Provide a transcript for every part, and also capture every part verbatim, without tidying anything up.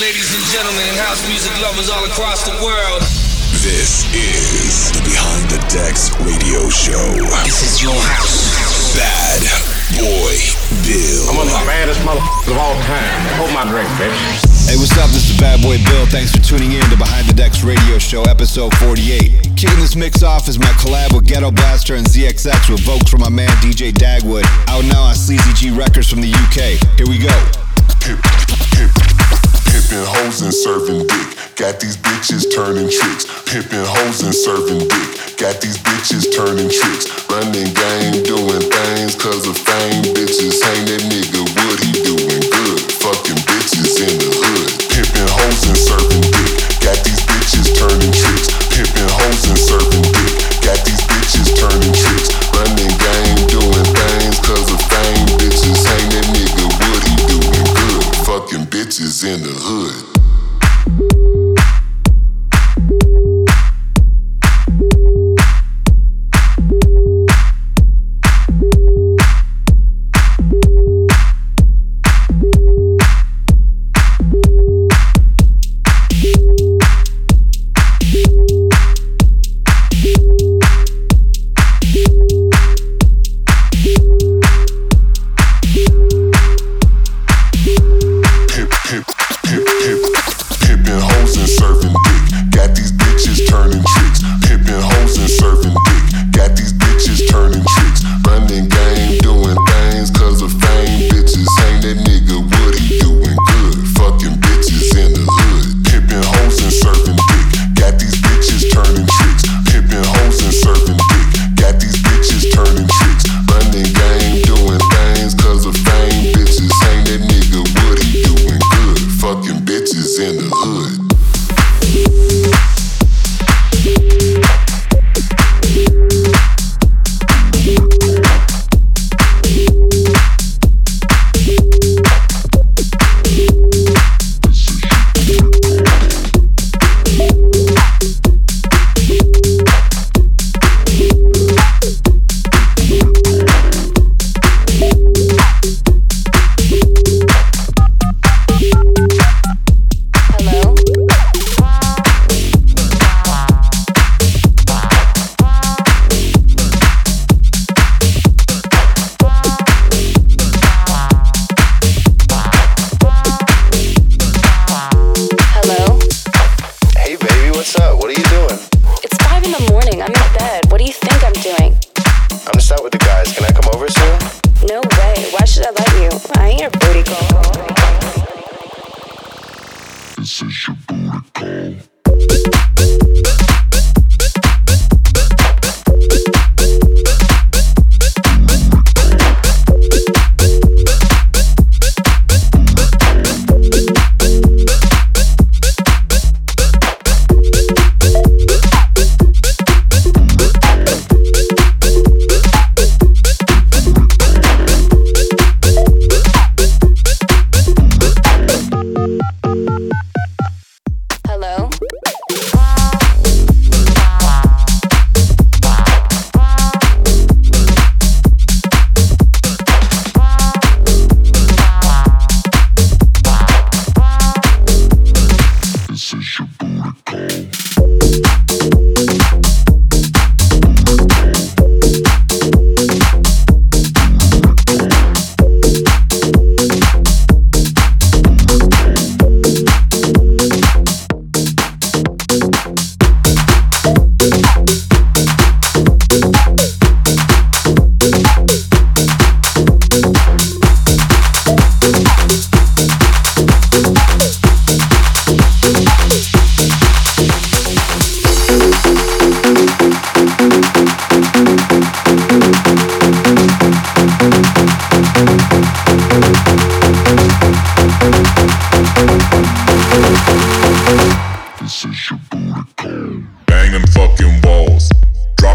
Ladies and gentlemen, house music lovers all across the world. This is the Behind the Decks Radio Show. This is your house. Bad Boy Bill. I'm one of the baddest motherfuckers of all time. Hold my drink, bitch. Hey, what's up? This is Bad Boy Bill. Thanks for tuning in to Behind the Decks Radio Show, episode forty-eight. Kicking this mix off is my collab with Ghetto Blaster and Z X X with Vokes from my man D J Dagwood. Out now on Sleazy G Records from the U K. Here we go. Pimp, pimp, pimpin' hoes and serving dick. Got these bitches turning tricks. Pimpin' hoes and serving dick. Got these bitches turning tricks. Running game, doing things 'cause of fame. Bitches ain't that nigga what he doing good. Fucking bitches in the hood, pimpin' hoes and serving dick. Got these bitches turning tricks, pimpin' hoes and serving dick. Got these bitches turning tricks, running game, doing things 'cause of fame. Bitches ain't that nigga what he doing good. Fucking bitches in the hood.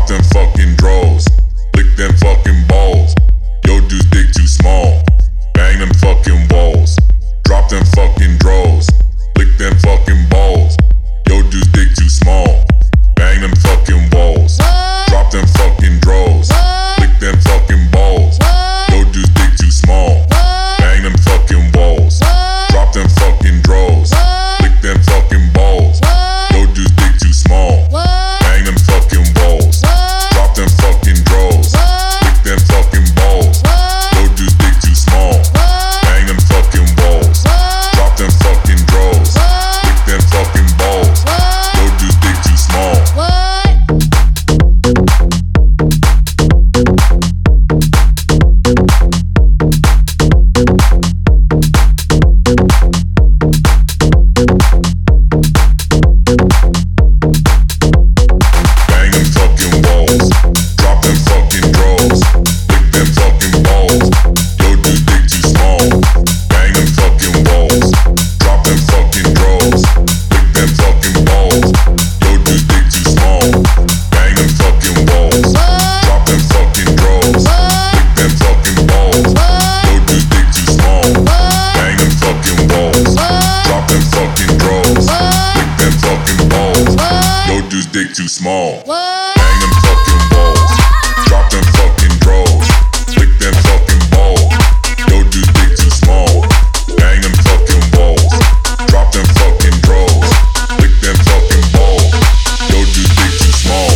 Them fucking draws. too small. What? Bang them fucking balls, drop them fucking draws, lick them fucking balls. Yo, dude, dick too small. Bang them fucking balls, drop them fucking draws, lick them fucking balls. Yo, dude, dick too small.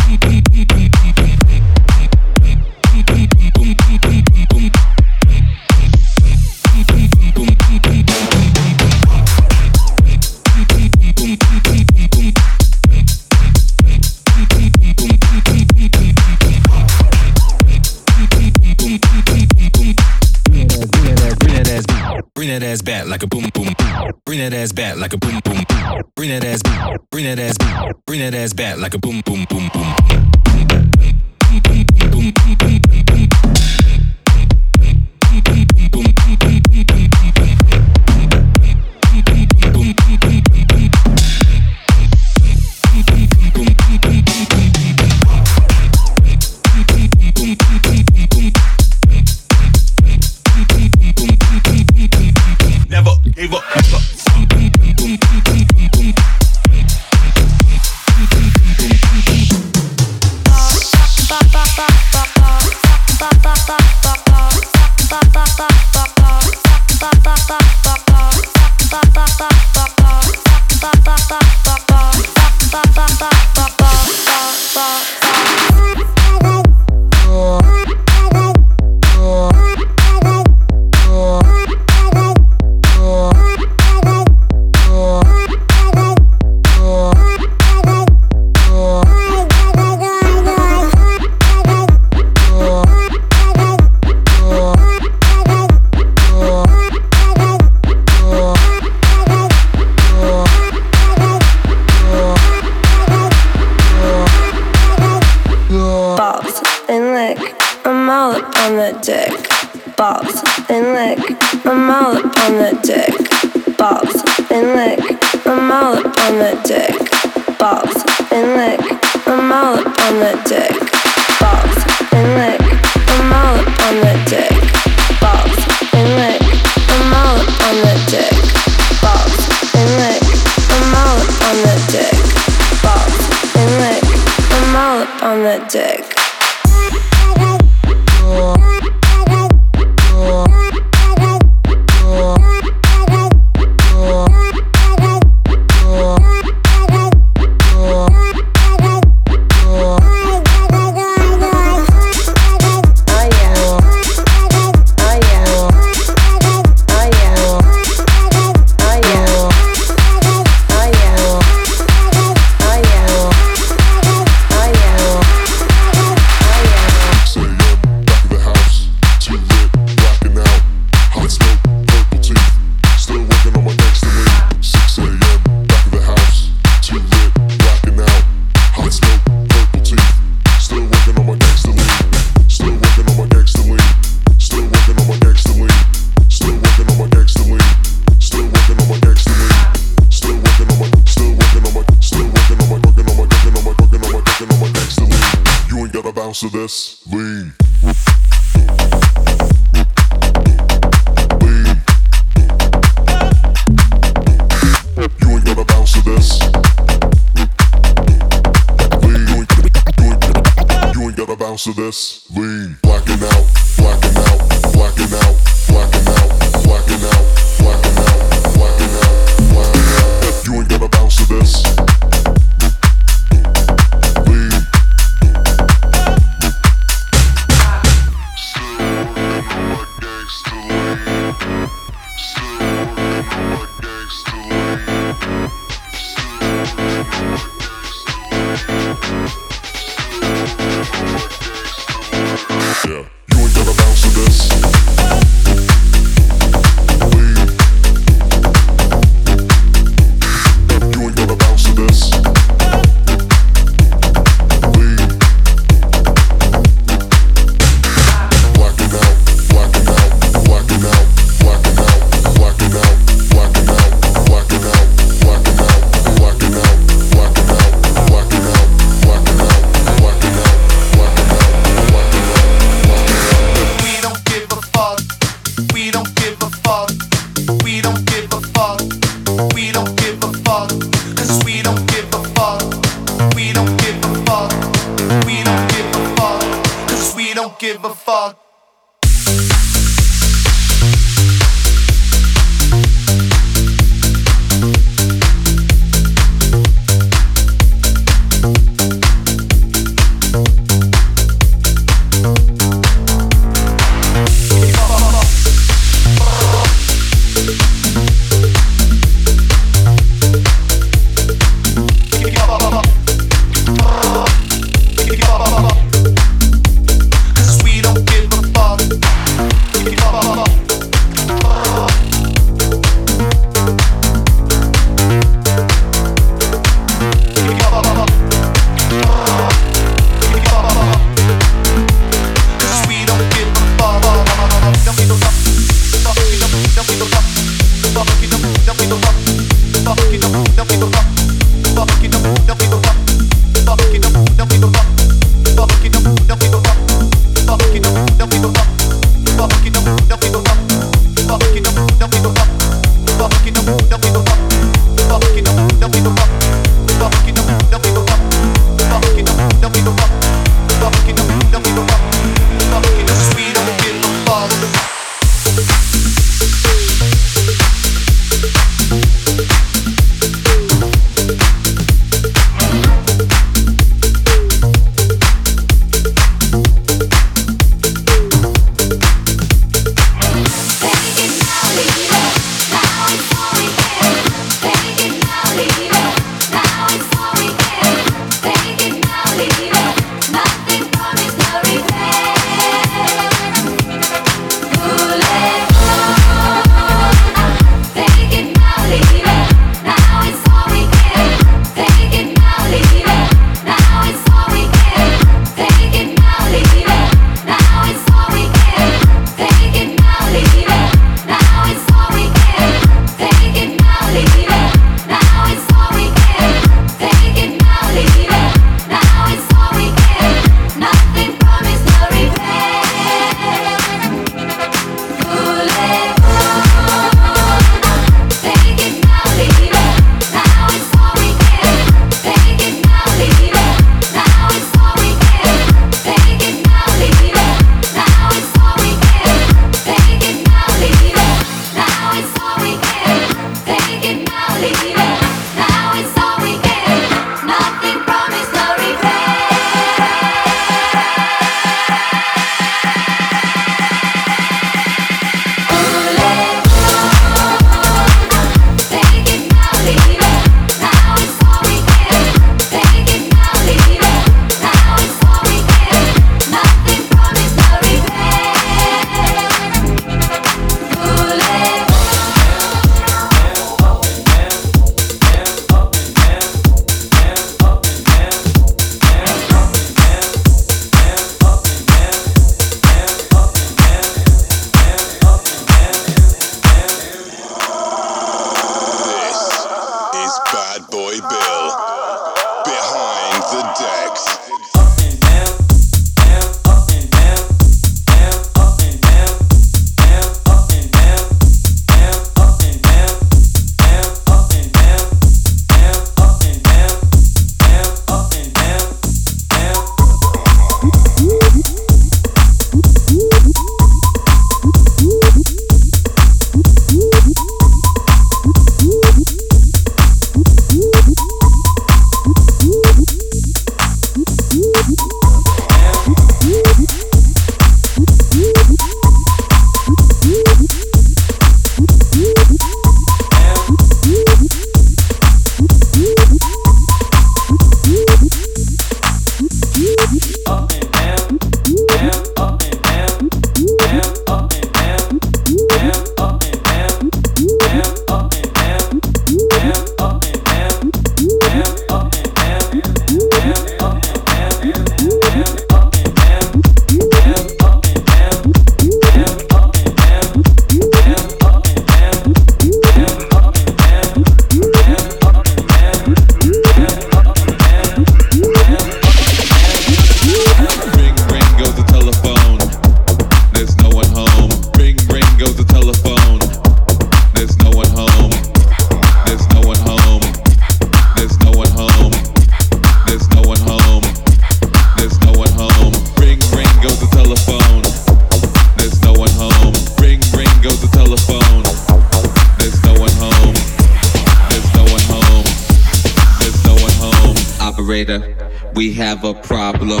operator, we have a problem.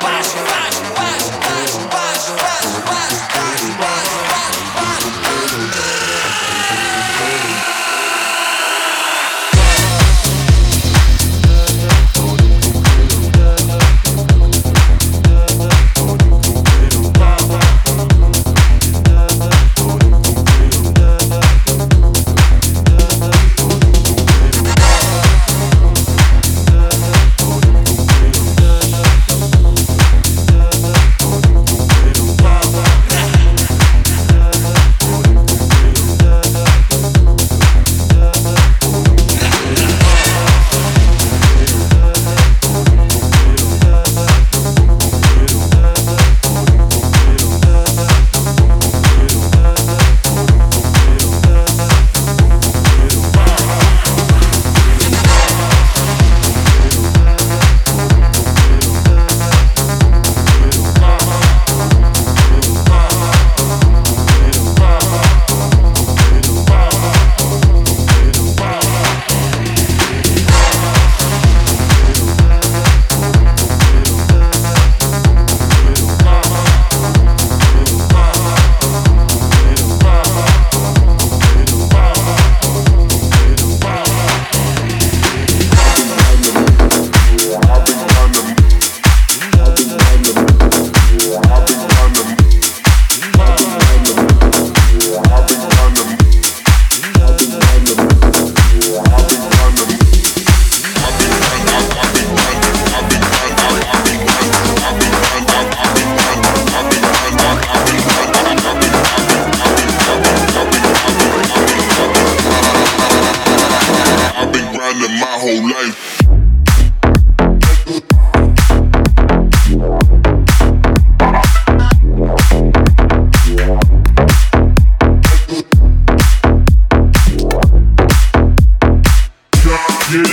Flash, flash, flash.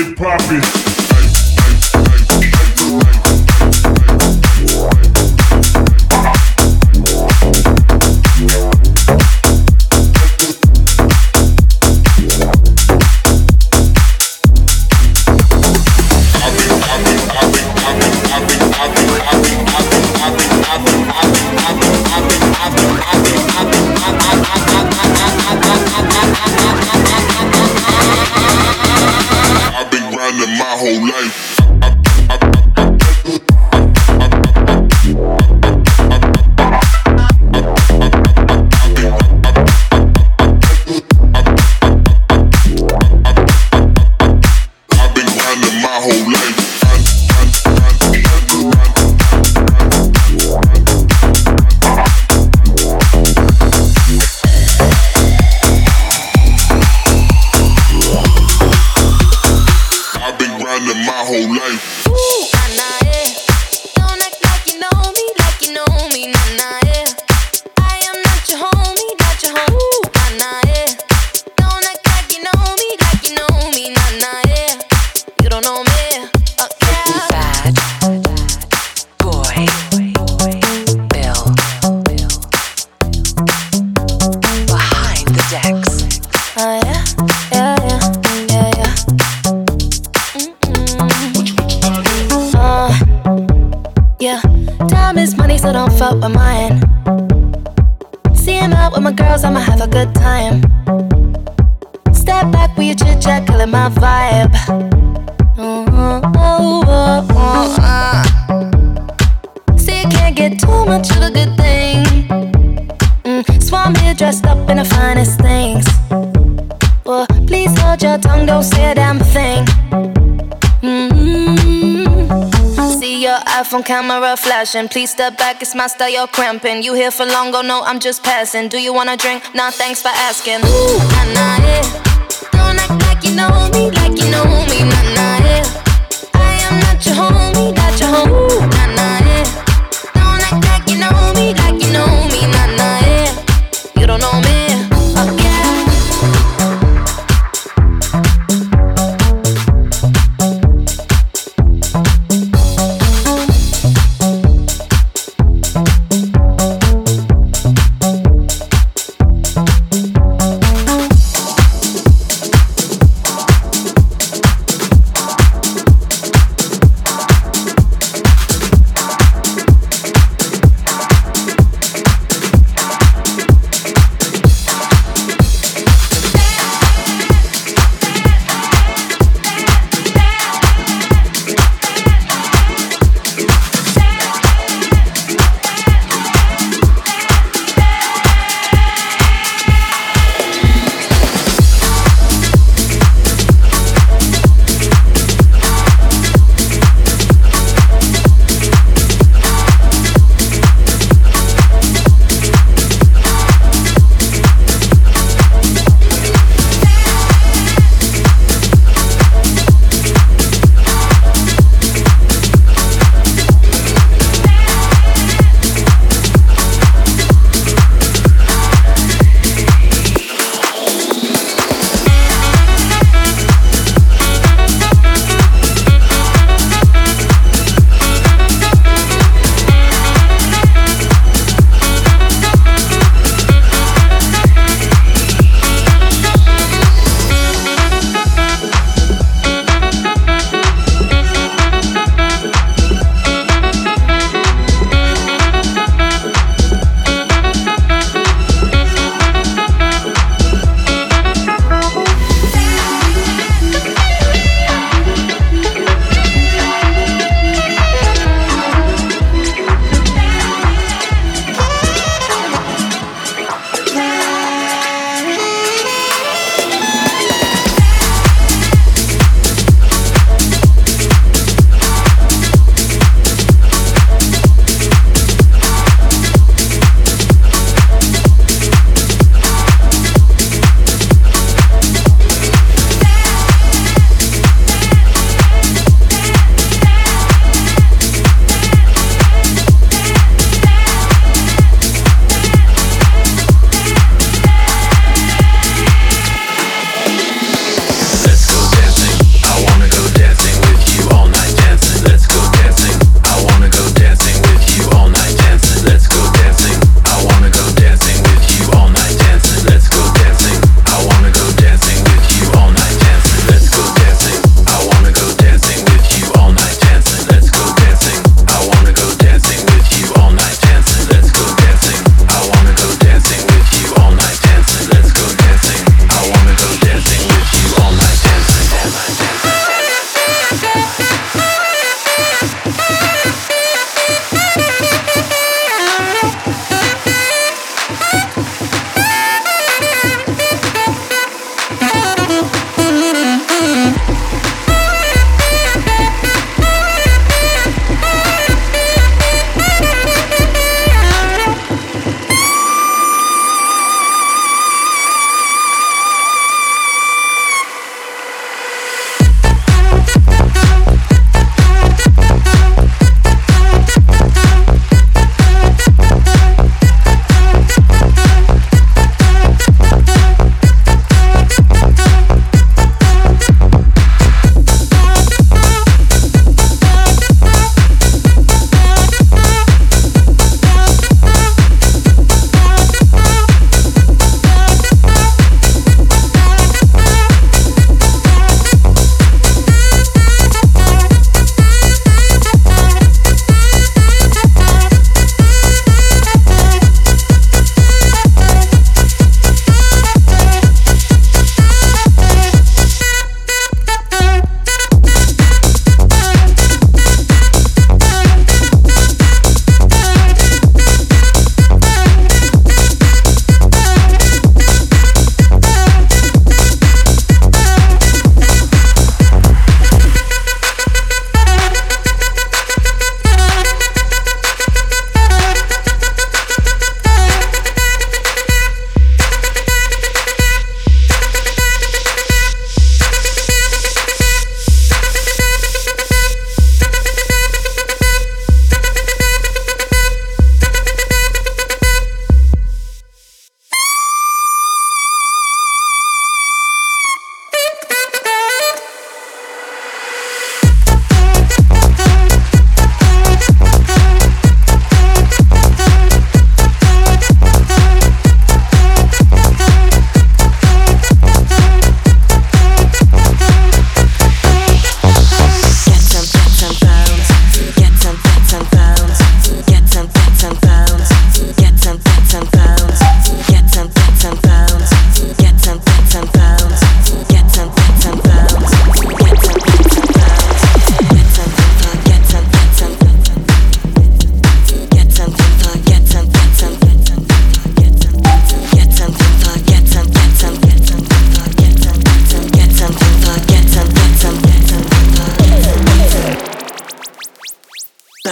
it poppin'. Camera flashing, please step back, it's my style, you're cramping. You here for long, go no, I'm just passing. Do you wanna drink? Nah, thanks for asking. Ooh, nah, nah, yeah. Don't act like you know me, like you know me, nah, nah, yeah. I am not your homie, not your homie. Ooh, nah, nah, yeah. Don't act like you know me, like you know me, nah, nah, yeah. You don't know me.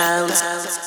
sounds.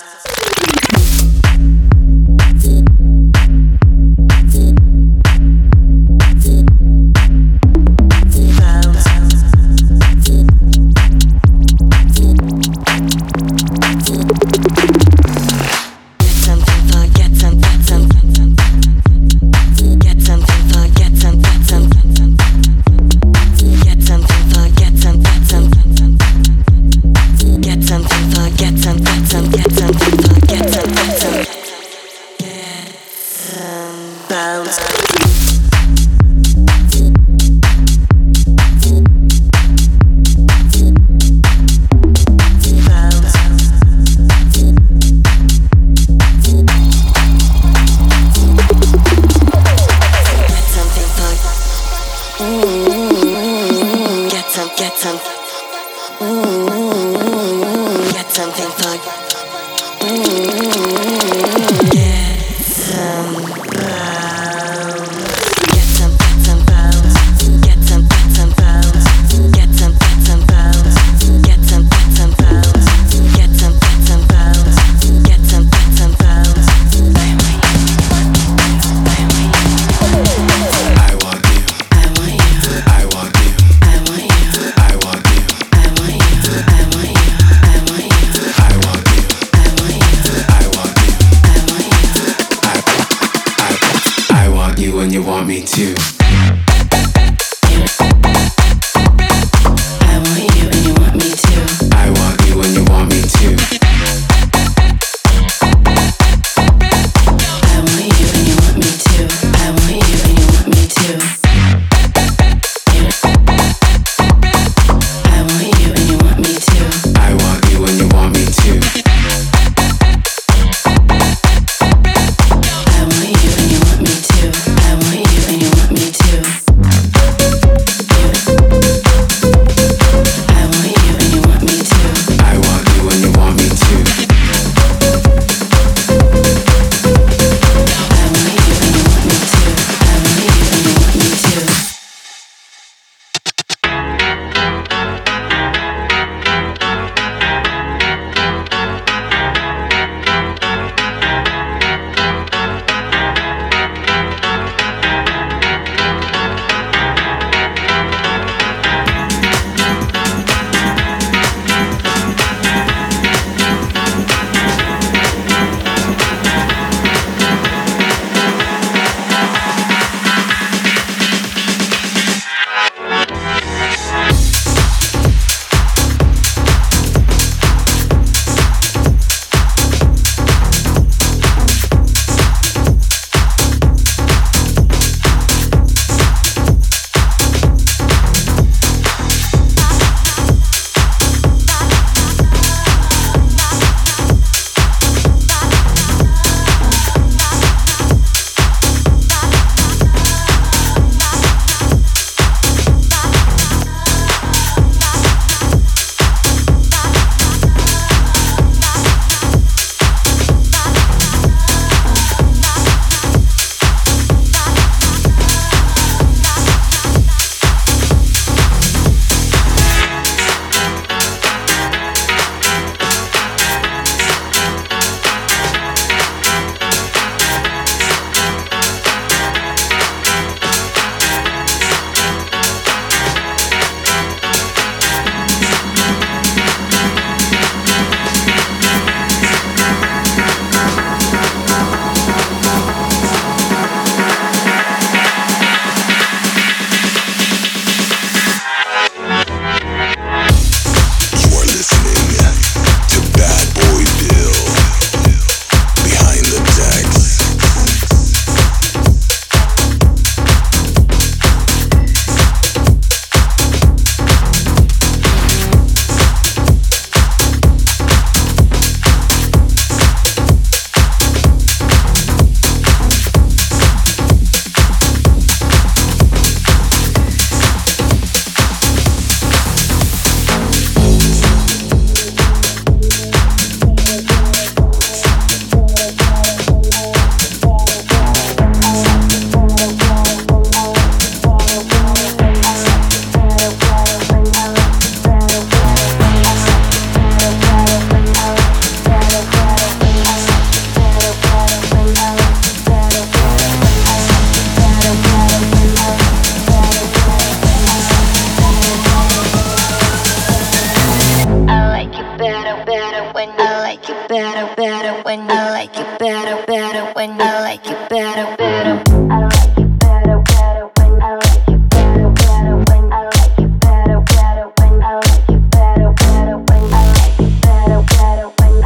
better, better when I like you better, better when I like you better, better when I like you better, better. I like you better, better when I like you better, better when I like you better, better when I like you better, better when I like you better, better when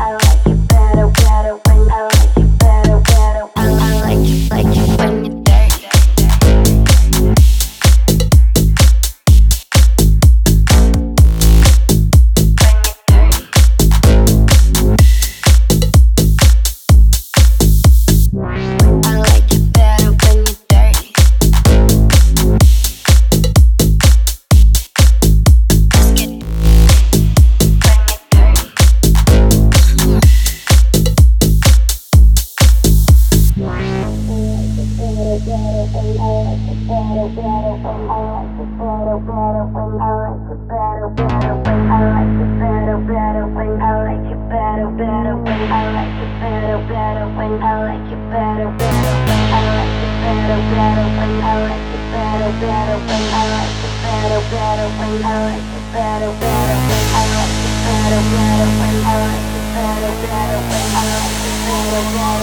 I like you better, better when I like you better, better when I like you better, better when I like you, like you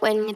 when you.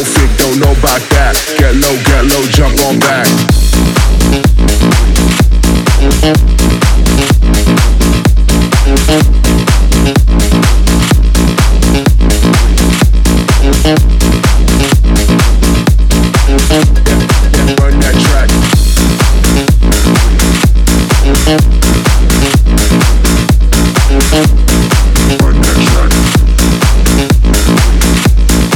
Tofik, don't know about that. Get low, get low, jump on back. Run that track. Run that track.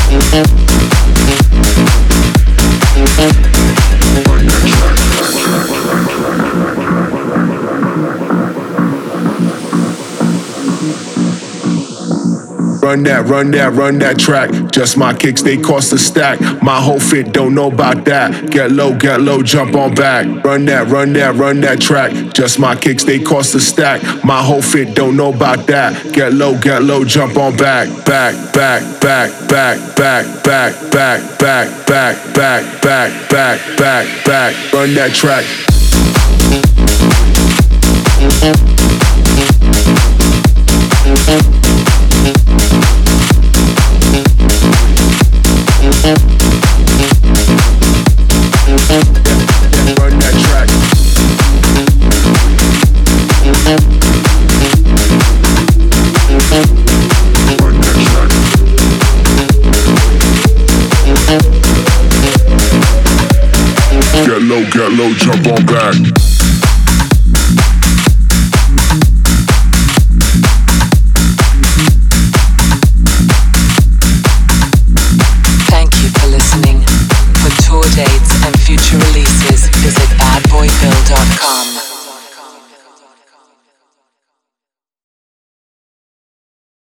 Run that, run that, run that track. Just my kicks, they cost a stack. My whole fit, don't know about that. Get low, get low, jump on back. Run that, run that, run that track. Just my kicks, they cost a stack. My whole fit, don't know about that. Get low, get low, jump on back. Back, back, back, back, back, back, back, back, back, back, back, back, back, back. Run that track. Get low, get low, jump on back.